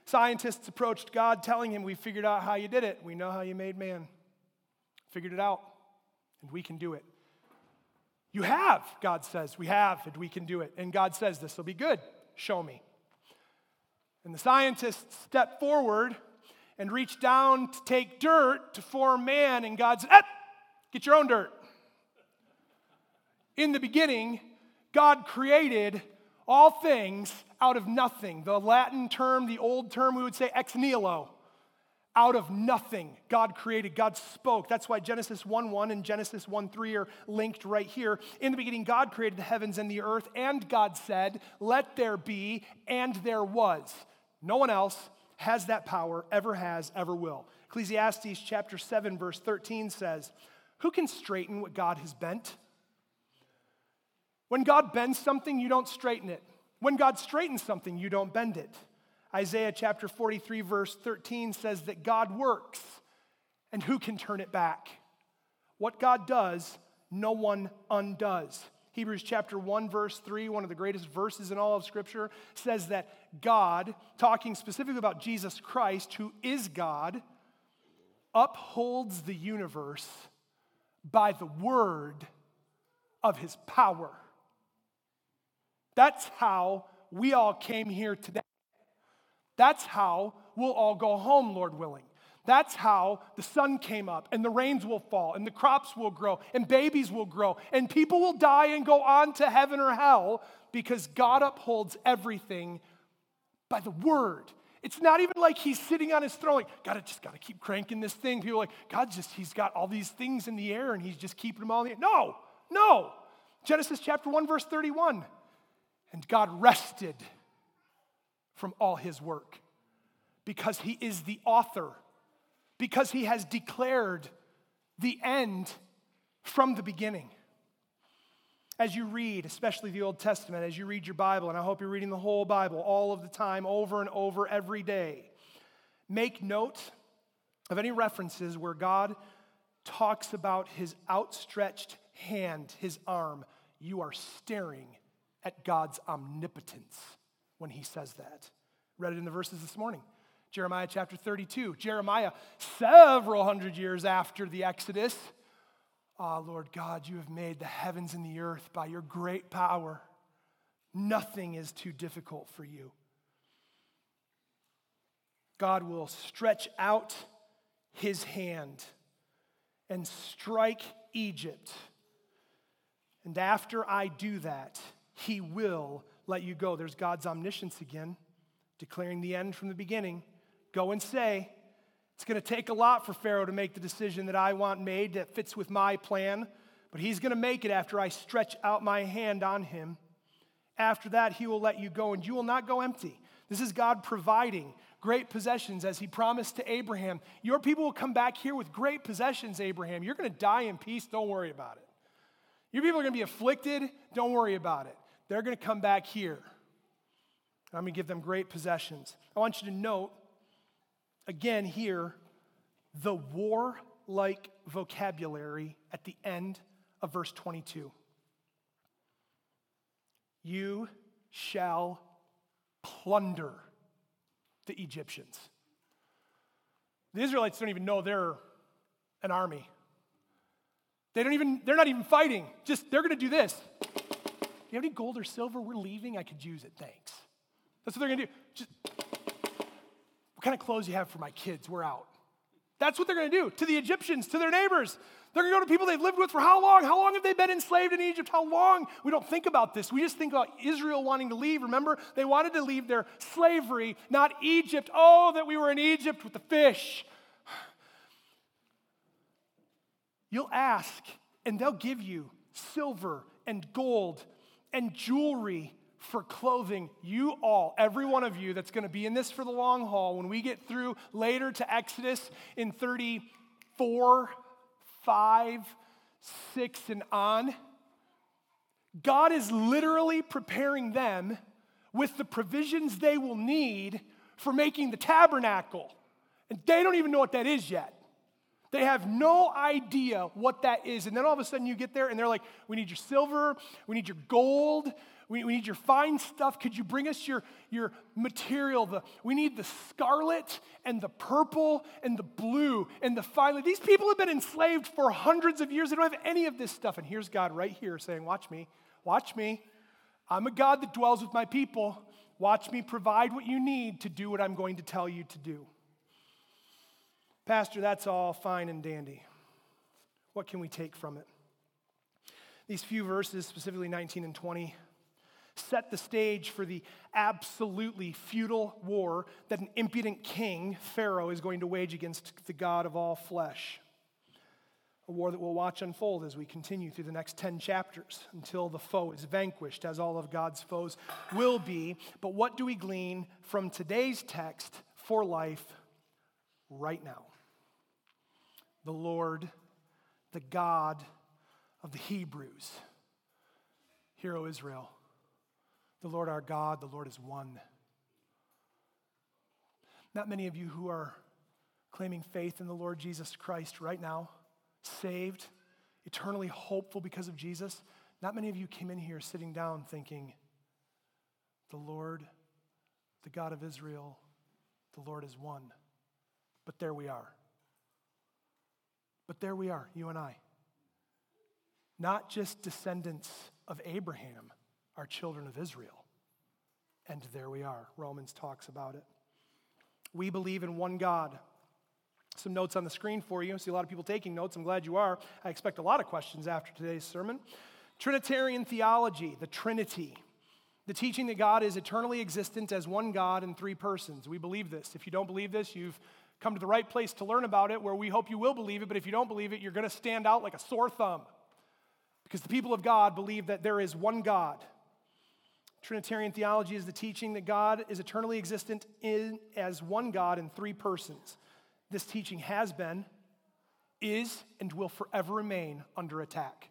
Scientists approached God telling him, we figured out how you did it. We know how you made man. Figured it out, and we can do it. You have, God says. We have, and we can do it. And God says, this will be good. Show me. And the scientists stepped forward and reached down to take dirt to form man, and God said, eh, get your own dirt. In the beginning, God created all things out of nothing. The Latin term, the old term, we would say ex nihilo. Out of nothing, God created, God spoke. That's why Genesis one one and Genesis one three are linked right here. In the beginning, God created the heavens and the earth, and God said, let there be, and there was. No one else has that power, ever has, ever will. Ecclesiastes chapter seven, verse thirteen says, who can straighten what God has bent? When God bends something, you don't straighten it. When God straightens something, you don't bend it. Isaiah chapter forty-three, verse thirteen says that God works, and who can turn it back? What God does, no one undoes. Hebrews chapter one, verse three, one of the greatest verses in all of Scripture, says that God, talking specifically about Jesus Christ, who is God, upholds the universe by the word of his power. That's how we all came here today. That's how we'll all go home, Lord willing. That's how the sun came up and the rains will fall and the crops will grow and babies will grow and people will die and go on to heaven or hell, because God upholds everything by the word. It's not even like he's sitting on his throne like, gotta just gotta keep cranking this thing. People are like, God just, he's got all these things in the air and he's just keeping them all in the air. No, no. Genesis chapter one, verse thirty-one. And God rested from all his work, because he is the author, because he has declared the end from the beginning. As you read, especially the Old Testament, as you read your Bible, and I hope you're reading the whole Bible all of the time, over and over, every day, make note of any references where God talks about his outstretched hand, his arm. You are staring at God's omnipotence when he says that. Read it in the verses this morning. Jeremiah chapter thirty-two. Jeremiah, several hundred years after the Exodus. Ah, Lord God, you have made the heavens and the earth by your great power. Nothing is too difficult for you. God will stretch out his hand and strike Egypt. And after I do that, he will let you go. There's God's omniscience again, declaring the end from the beginning. Go and say, it's going to take a lot for Pharaoh to make the decision that I want made that fits with my plan, but he's going to make it after I stretch out my hand on him After that, he will let you go, and you will not go empty. This is God providing great possessions as he promised to Abraham. Your people will come back here with great possessions, Abraham. You're going to die in peace. Don't worry about it. Your people are going to be afflicted. Don't worry about it. They're going to come back here. I'm going to give them great possessions. I want you to note, again here, the war-like vocabulary at the end of verse twenty-two. You shall plunder the Egyptians. The Israelites don't even know they're an army. They don't even, they're not even fighting. Just, they're going to do this. Do you have any gold or silver? We're leaving. I could use it. Thanks. That's what they're going to do. Just, what kind of clothes you have for my kids? We're out. That's what they're going to do to the Egyptians, to their neighbors. They're going to go to people they've lived with for how long? How long have they been enslaved in Egypt? How long? We don't think about this. We just think about Israel wanting to leave. Remember, they wanted to leave their slavery, not Egypt. Oh, that we were in Egypt with the fish. You'll ask, and they'll give you silver and gold and jewelry for clothing. You all, every one of you that's going to be in this for the long haul, when we get through later to Exodus in thirty-four, five, six, and on, God is literally preparing them with the provisions they will need for making the tabernacle. And they don't even know what that is yet. They have no idea what that is. And then all of a sudden you get there and they're like, we need your silver, we need your gold, We, we need your fine stuff. Could you bring us your, your material? The, we need the scarlet and the purple and the blue and the fine. These people have been enslaved for hundreds of years. They don't have any of this stuff. And here's God right here saying, watch me, watch me. I'm a God that dwells with my people. Watch me provide what you need to do what I'm going to tell you to do. Pastor, that's all fine and dandy. What can we take from it? These few verses, specifically nineteen and twenty, set the stage for the absolutely futile war that an impudent king, Pharaoh, is going to wage against the God of all flesh. A war that we'll watch unfold as we continue through the next ten chapters until the foe is vanquished, as all of God's foes will be. But what do we glean from today's text for life right now? The Lord, the God of the Hebrews. Hear, O Israel. The Lord our God, the Lord is one. Not many of you who are claiming faith in the Lord Jesus Christ right now, saved, eternally hopeful because of Jesus, not many of you came in here sitting down thinking, the Lord, the God of Israel, the Lord is one. But there we are. But there we are, you and I. Not just descendants of Abraham, are children of Israel. And there we are. Romans talks about it. We believe in one God. Some notes on the screen for you. I see a lot of people taking notes. I'm glad you are. I expect a lot of questions after today's sermon. Trinitarian theology, the Trinity. The teaching that God is eternally existent as one God in three persons. We believe this. If you don't believe this, you've come to the right place to learn about it, where we hope you will believe it. But if you don't believe it, you're going to stand out like a sore thumb. Because the people of God believe that there is one God. Trinitarian theology is the teaching that God is eternally existent in as one God in three persons. This teaching has been, is, and will forever remain under attack.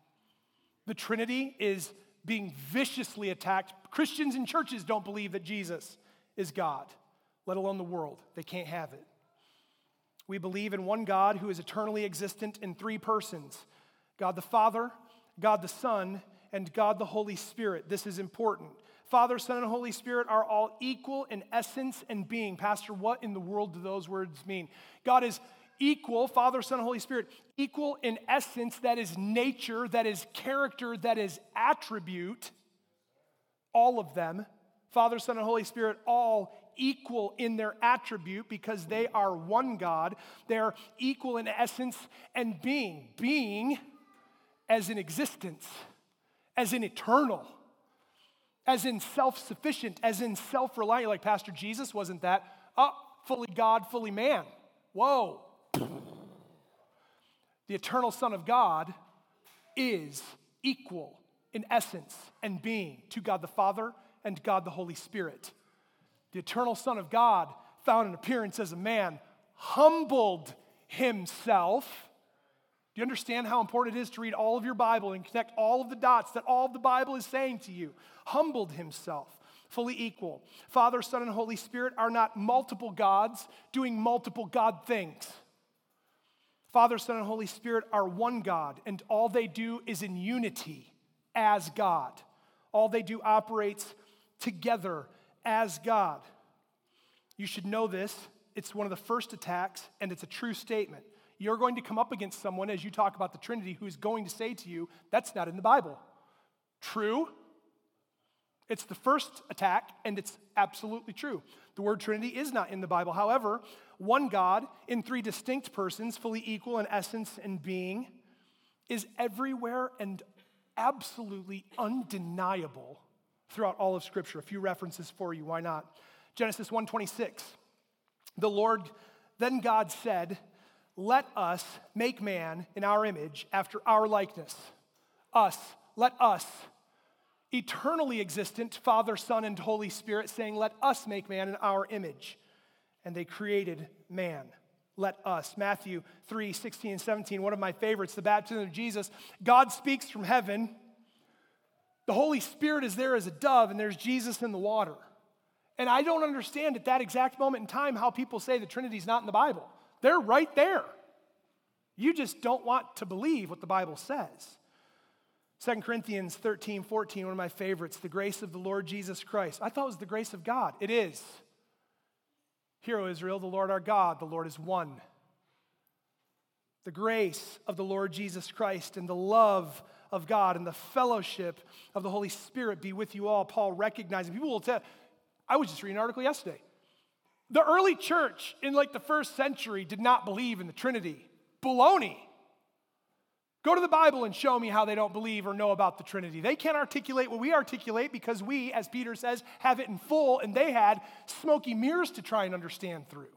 The Trinity is being viciously attacked. Christians and churches don't believe that Jesus is God, let alone the world. They can't have it. We believe in one God who is eternally existent in three persons. God the Father, God the Son, and God the Holy Spirit. This is important. Father, Son, and Holy Spirit are all equal in essence and being. Pastor, what in the world do those words mean? God is equal, Father, Son, and Holy Spirit, equal in essence, that is nature, that is character, that is attribute, all of them. Father, Son, and Holy Spirit, all equal in their attribute because they are one God. They are equal in essence and being. Being as in existence, as in eternal, as in self-sufficient, as in self-reliant. You're like, Pastor, Jesus wasn't that. Oh, fully God, fully man. Whoa. The eternal Son of God is equal in essence and being to God the Father and God the Holy Spirit. The eternal Son of God found an appearance as a man, humbled himself. Do you understand how important it is to read all of your Bible and connect all of the dots that all of the Bible is saying to you? Humbled himself, fully equal. Father, Son, and Holy Spirit are not multiple gods doing multiple God things. Father, Son, and Holy Spirit are one God, and all they do is in unity as God. All they do operates together as God. You should know this. It's one of the first attacks, and it's a true statement. You're going to come up against someone as you talk about the Trinity who is going to say to you, that's not in the Bible. True? It's the first attack, and it's absolutely true. The word Trinity is not in the Bible. However, one God in three distinct persons, fully equal in essence and being, is everywhere and absolutely undeniable throughout all of Scripture. A few references for you, why not? Genesis one twenty-six. The Lord, then God said, let us make man in our image after our likeness. Us, let us, eternally existent, Father, Son, and Holy Spirit, saying, let us make man in our image. And they created man. Let us. Matthew three sixteen and seventeen, one of my favorites, the baptism of Jesus. God speaks from heaven. The Holy Spirit is there as a dove, and there's Jesus in the water. And I don't understand at that exact moment in time how people say the Trinity's not in the Bible. They're right there. You just don't want to believe what the Bible says. Second Corinthians thirteen fourteen, one of my favorites, the grace of the Lord Jesus Christ. I thought it was the grace of God. It is. Hear, O Israel, the Lord our God, the Lord is one. The grace of the Lord Jesus Christ and the love of God and the fellowship of the Holy Spirit be with you all. Paul recognizing, people will tell, I was just reading an article yesterday. The early church in like the first century did not believe in the Trinity. Baloney. Go to the Bible and show me how they don't believe or know about the Trinity. They can't articulate what we articulate because we, as Peter says, have it in full, and they had smoky mirrors to try and understand through.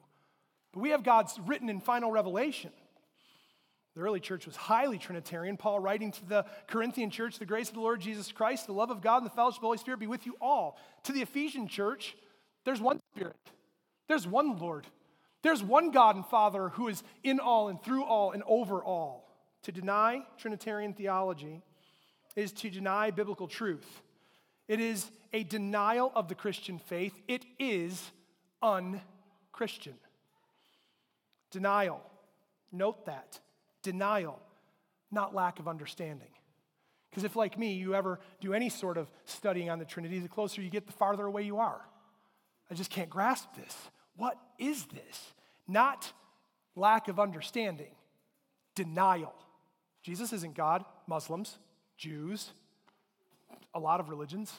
But we have God's written and final revelation. The early church was highly Trinitarian. Paul writing to the Corinthian church, the grace of the Lord Jesus Christ, the love of God, and the fellowship of the Holy Spirit be with you all. To the Ephesian church, there's one Spirit. There's one Lord. There's one God and Father who is in all and through all and over all. To deny Trinitarian theology is to deny biblical truth. It is a denial of the Christian faith. It is un-Christian. Denial. Note that. Denial, not lack of understanding. Because if, like me, you ever do any sort of studying on the Trinity, the closer you get, the farther away you are. I just can't grasp this. What is this? Not lack of understanding. Denial. Jesus isn't God. Muslims, Jews, a lot of religions.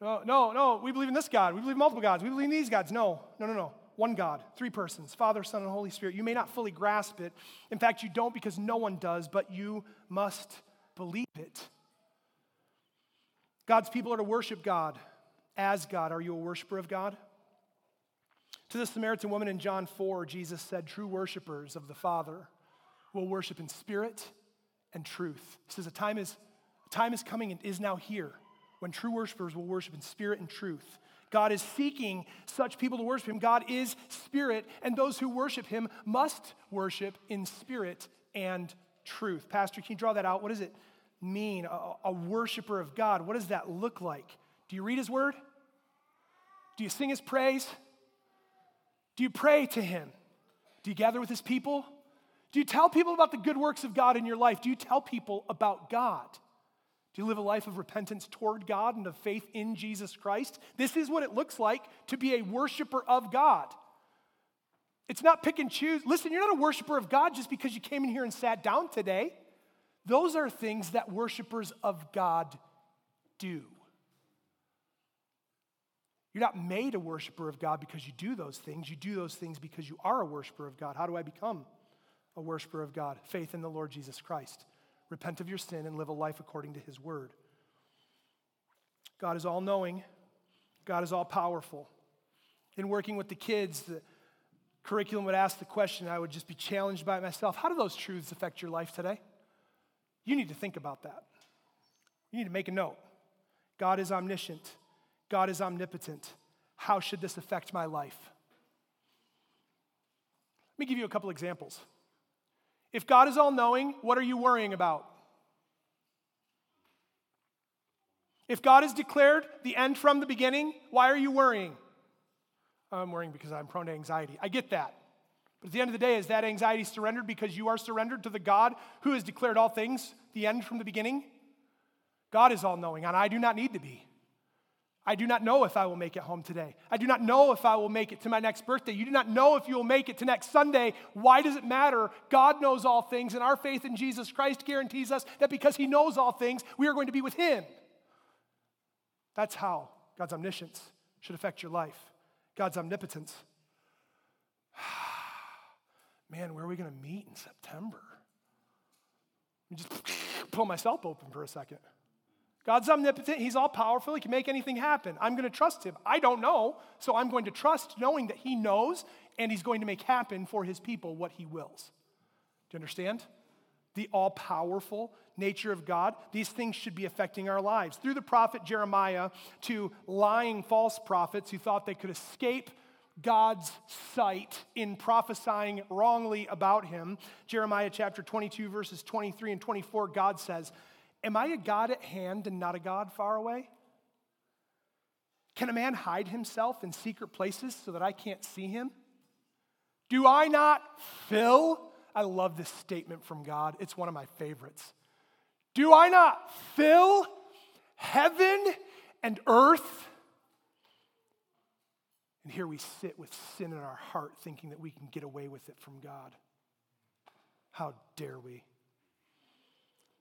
No, no, no, we believe in this God. We believe in multiple gods. We believe in these gods. No, no, no, no. One God, three persons, Father, Son, and Holy Spirit. You may not fully grasp it. In fact, you don't because no one does, but you must believe it. God's people are to worship God as God. Are you a worshiper of God? To the Samaritan woman in John four, Jesus said, true worshipers of the Father will worship in spirit and truth. He says, a time is, a time is coming and is now here when true worshipers will worship in spirit and truth. God is seeking such people to worship him. God is spirit, and those who worship him must worship in spirit and truth. Pastor, can you draw that out? What does it mean, a, a worshiper of God? What does that look like? Do you read his word? Do you sing his praise? Do you pray to him? Do you gather with his people? Do you tell people about the good works of God in your life? Do you tell people about God? Do you live a life of repentance toward God and of faith in Jesus Christ? This is what it looks like to be a worshiper of God. It's not pick and choose. Listen, you're not a worshiper of God just because you came in here and sat down today. Those are things that worshipers of God do. You're not made a worshiper of God because you do those things. You do those things because you are a worshiper of God. How do I become a worshiper of God? Faith in the Lord Jesus Christ. Repent of your sin and live a life according to his word. God is all-knowing. God is all-powerful. In working with the kids, the curriculum would ask the question, I would just be challenged by myself, how do those truths affect your life today? You need to think about that. You need to make a note. God is omniscient. God is omnipotent. How should this affect my life? Let me give you a couple examples. If God is all-knowing, what are you worrying about? If God has declared the end from the beginning, why are you worrying? I'm worrying because I'm prone to anxiety. I get that. But at the end of the day, is that anxiety surrendered because you are surrendered to the God who has declared all things, the end from the beginning? God is all-knowing, and I do not need to be. I do not know if I will make it home today. I do not know if I will make it to my next birthday. You do not know if you will make it to next Sunday. Why does it matter? God knows all things, and our faith in Jesus Christ guarantees us that because he knows all things, we are going to be with him. That's how God's omniscience should affect your life. God's omnipotence. Man, where are we going to meet in September? Let me just pull myself open for a second. God's omnipotent. He's all-powerful. He can make anything happen. I'm going to trust him. I don't know, so I'm going to trust knowing that he knows and he's going to make happen for his people what he wills. Do you understand? The all-powerful nature of God, these things should be affecting our lives. Through the prophet Jeremiah to lying false prophets who thought they could escape God's sight in prophesying wrongly about him, Jeremiah chapter twenty-two, verses twenty-three and twenty-four, God says, "Am I a God at hand and not a God far away? Can a man hide himself in secret places so that I can't see him? Do I not fill..." I love this statement from God. It's one of my favorites. "Do I not fill heaven and earth?" And here we sit with sin in our heart, thinking that we can get away with it from God. How dare we?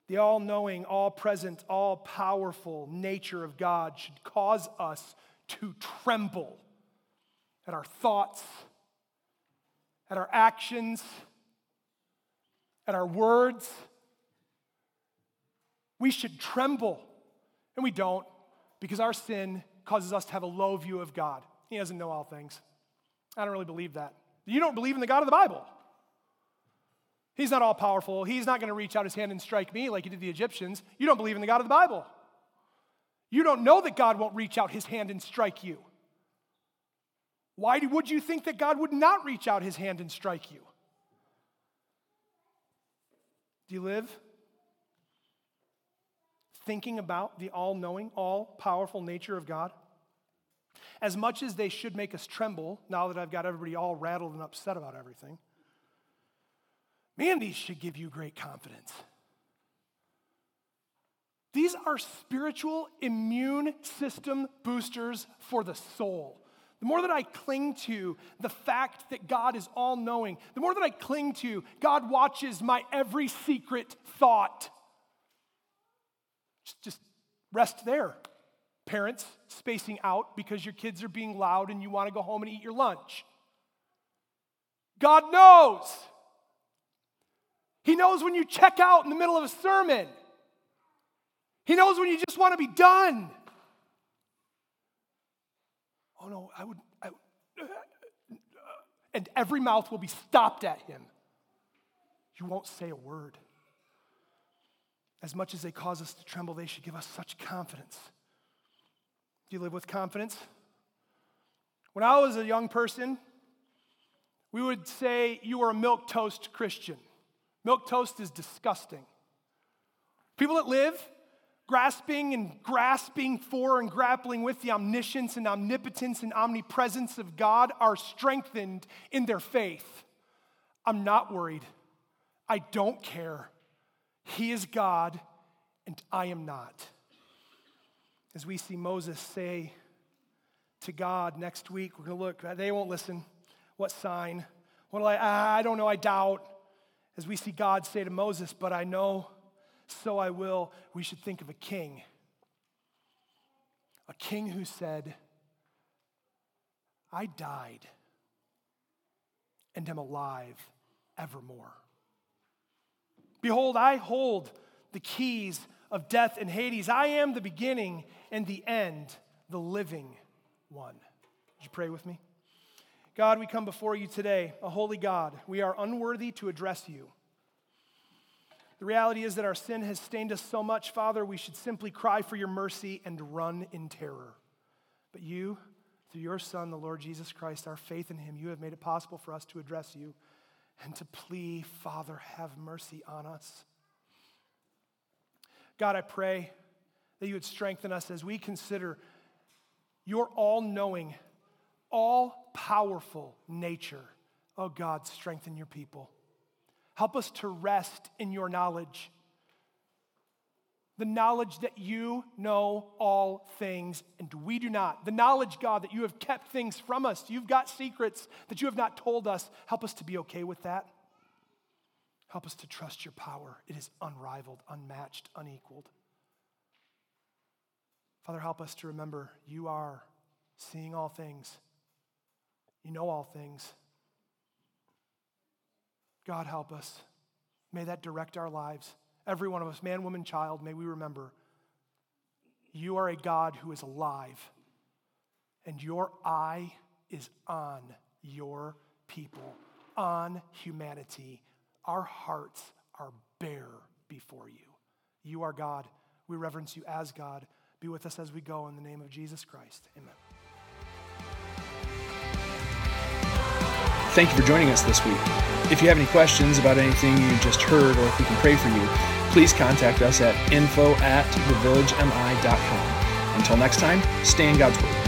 The all-knowing, all-present, all-powerful nature of God should cause us to tremble at our thoughts, at our actions, at our words. We should tremble, and we don't, because our sin causes us to have a low view of God. He doesn't know all things. I don't really believe that. You don't believe in the God of the Bible. He's not all-powerful. He's not going to reach out his hand and strike me like he did the Egyptians. You don't believe in the God of the Bible. You don't know that God won't reach out his hand and strike you. Why would you think that God would not reach out his hand and strike you? Do you live thinking about the all-knowing, all-powerful nature of God? As much as they should make us tremble, now that I've got everybody all rattled and upset about everything, man, these should give you great confidence. These are spiritual immune system boosters for the soul. The more that I cling to the fact that God is all-knowing, the more that I cling to God watches my every secret thought. Just, just rest there. Parents spacing out because your kids are being loud and you want to go home and eat your lunch. God knows. He knows when you check out in the middle of a sermon. He knows when you just want to be done. Oh no, I would, I would uh, and every mouth will be stopped at him. You won't say a word. As much as they cause us to tremble, they should give us such confidence. Do you live with confidence? When I was a young person, we would say you were a milquetoast Christian. Milquetoast is disgusting. People that live grasping and grasping for and grappling with the omniscience and omnipotence and omnipresence of God are strengthened in their faith. I'm not worried. I don't care. He is God, and I am not. As we see Moses say to God next week, we're going to look, they won't listen. What sign? What will I, I don't know, I doubt. As we see God say to Moses, but I know, so I will, we should think of a king. A king who said, I died and am alive evermore. Behold, I hold the keys of death and Hades. I am the beginning and the end, the living one. Would you pray with me? God, we come before you today, a holy God. We are unworthy to address you. The reality is that our sin has stained us so much, Father, we should simply cry for your mercy and run in terror. But you, through your Son, the Lord Jesus Christ, our faith in him, you have made it possible for us to address you and to plead, Father, have mercy on us. God, I pray that you would strengthen us as we consider your all-knowing, all-powerful nature. Oh God, strengthen your people. Help us to rest in your knowledge. The knowledge that you know all things and we do not. The knowledge, God, that you have kept things from us. You've got secrets that you have not told us. Help us to be okay with that. Help us to trust your power. It is unrivaled, unmatched, unequaled. Father, help us to remember you are seeing all things. You know all things. God, help us. May that direct our lives. Every one of us, man, woman, child, may we remember you are a God who is alive, and your eye is on your people, on humanity. Our hearts are bare before you. You are God. We reverence you as God. Be with us as we go in the name of Jesus Christ. Amen. Thank you for joining us this week. If you have any questions about anything you just heard or if we can pray for you, please contact us at info at the village m i dot com. Until next time, stay in God's Word.